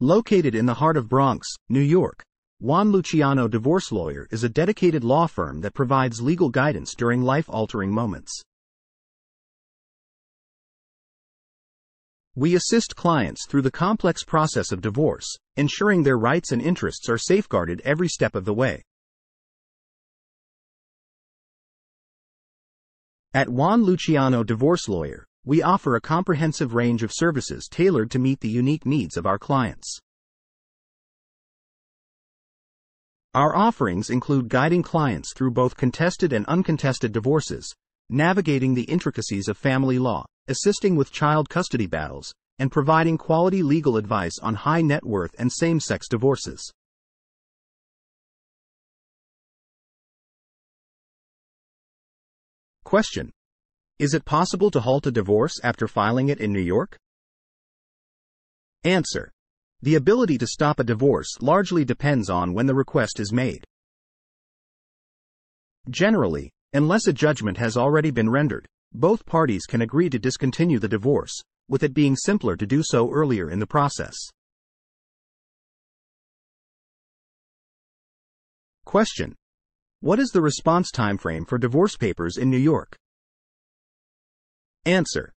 Located in the heart of Bronx, New York, Juan Luciano Divorce Lawyer is a dedicated law firm that provides legal guidance during life-altering moments. We assist clients through the complex process of divorce, ensuring their rights and interests are safeguarded every step of the way. At Juan Luciano Divorce Lawyer, we offer a comprehensive range of services tailored to meet the unique needs of our clients. Our offerings include guiding clients through both contested and uncontested divorces, navigating the intricacies of family law, assisting with child custody battles, and providing quality legal advice on high net worth and same-sex divorces. Question: is it possible to halt a divorce after filing it in New York? Answer: the ability to stop a divorce largely depends on when the request is made. Generally, unless a judgment has already been rendered, both parties can agree to discontinue the divorce, with it being simpler to do so earlier in the process. Question: what is the response timeframe for divorce papers in New York? Answer: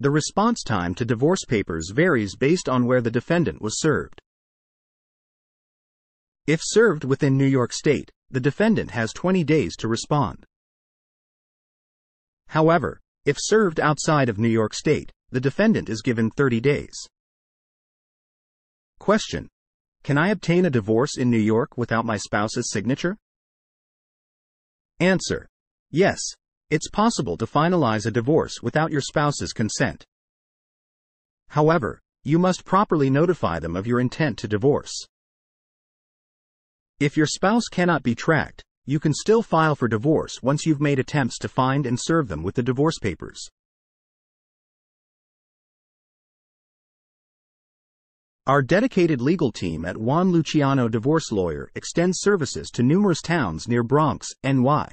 the response time to divorce papers varies based on where the defendant was served. If served within New York State, the defendant has 20 days to respond. However, if served outside of New York State, the defendant is given 30 days. Question: can I obtain a divorce in New York without my spouse's signature? Answer: yes. It's possible to finalize a divorce without your spouse's consent. However, you must properly notify them of your intent to divorce. If your spouse cannot be tracked, you can still file for divorce once you've made attempts to find and serve them with the divorce papers. Our dedicated legal team at Juan Luciano Divorce Lawyer extends services to numerous towns near Bronx, NY.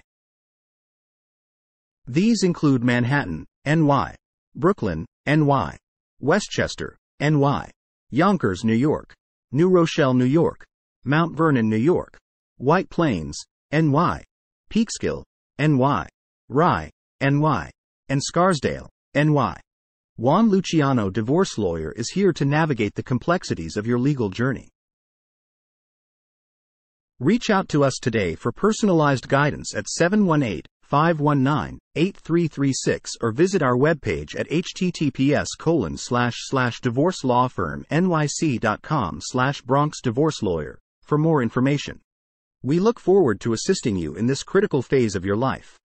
These include Manhattan, NY, Brooklyn, NY, Westchester, NY, Yonkers, New York, New Rochelle, New York, Mount Vernon, New York, White Plains, NY, Peekskill, NY, Rye, NY, and Scarsdale, NY. Juan Luciano Divorce Lawyer is here to navigate the complexities of your legal journey. Reach out to us today for personalized guidance at 718-519-8336 or visit our webpage at https://divorcelawfirmnyc.com/bronxdivorcelawyer for more information. We look forward to assisting you in this critical phase of your life.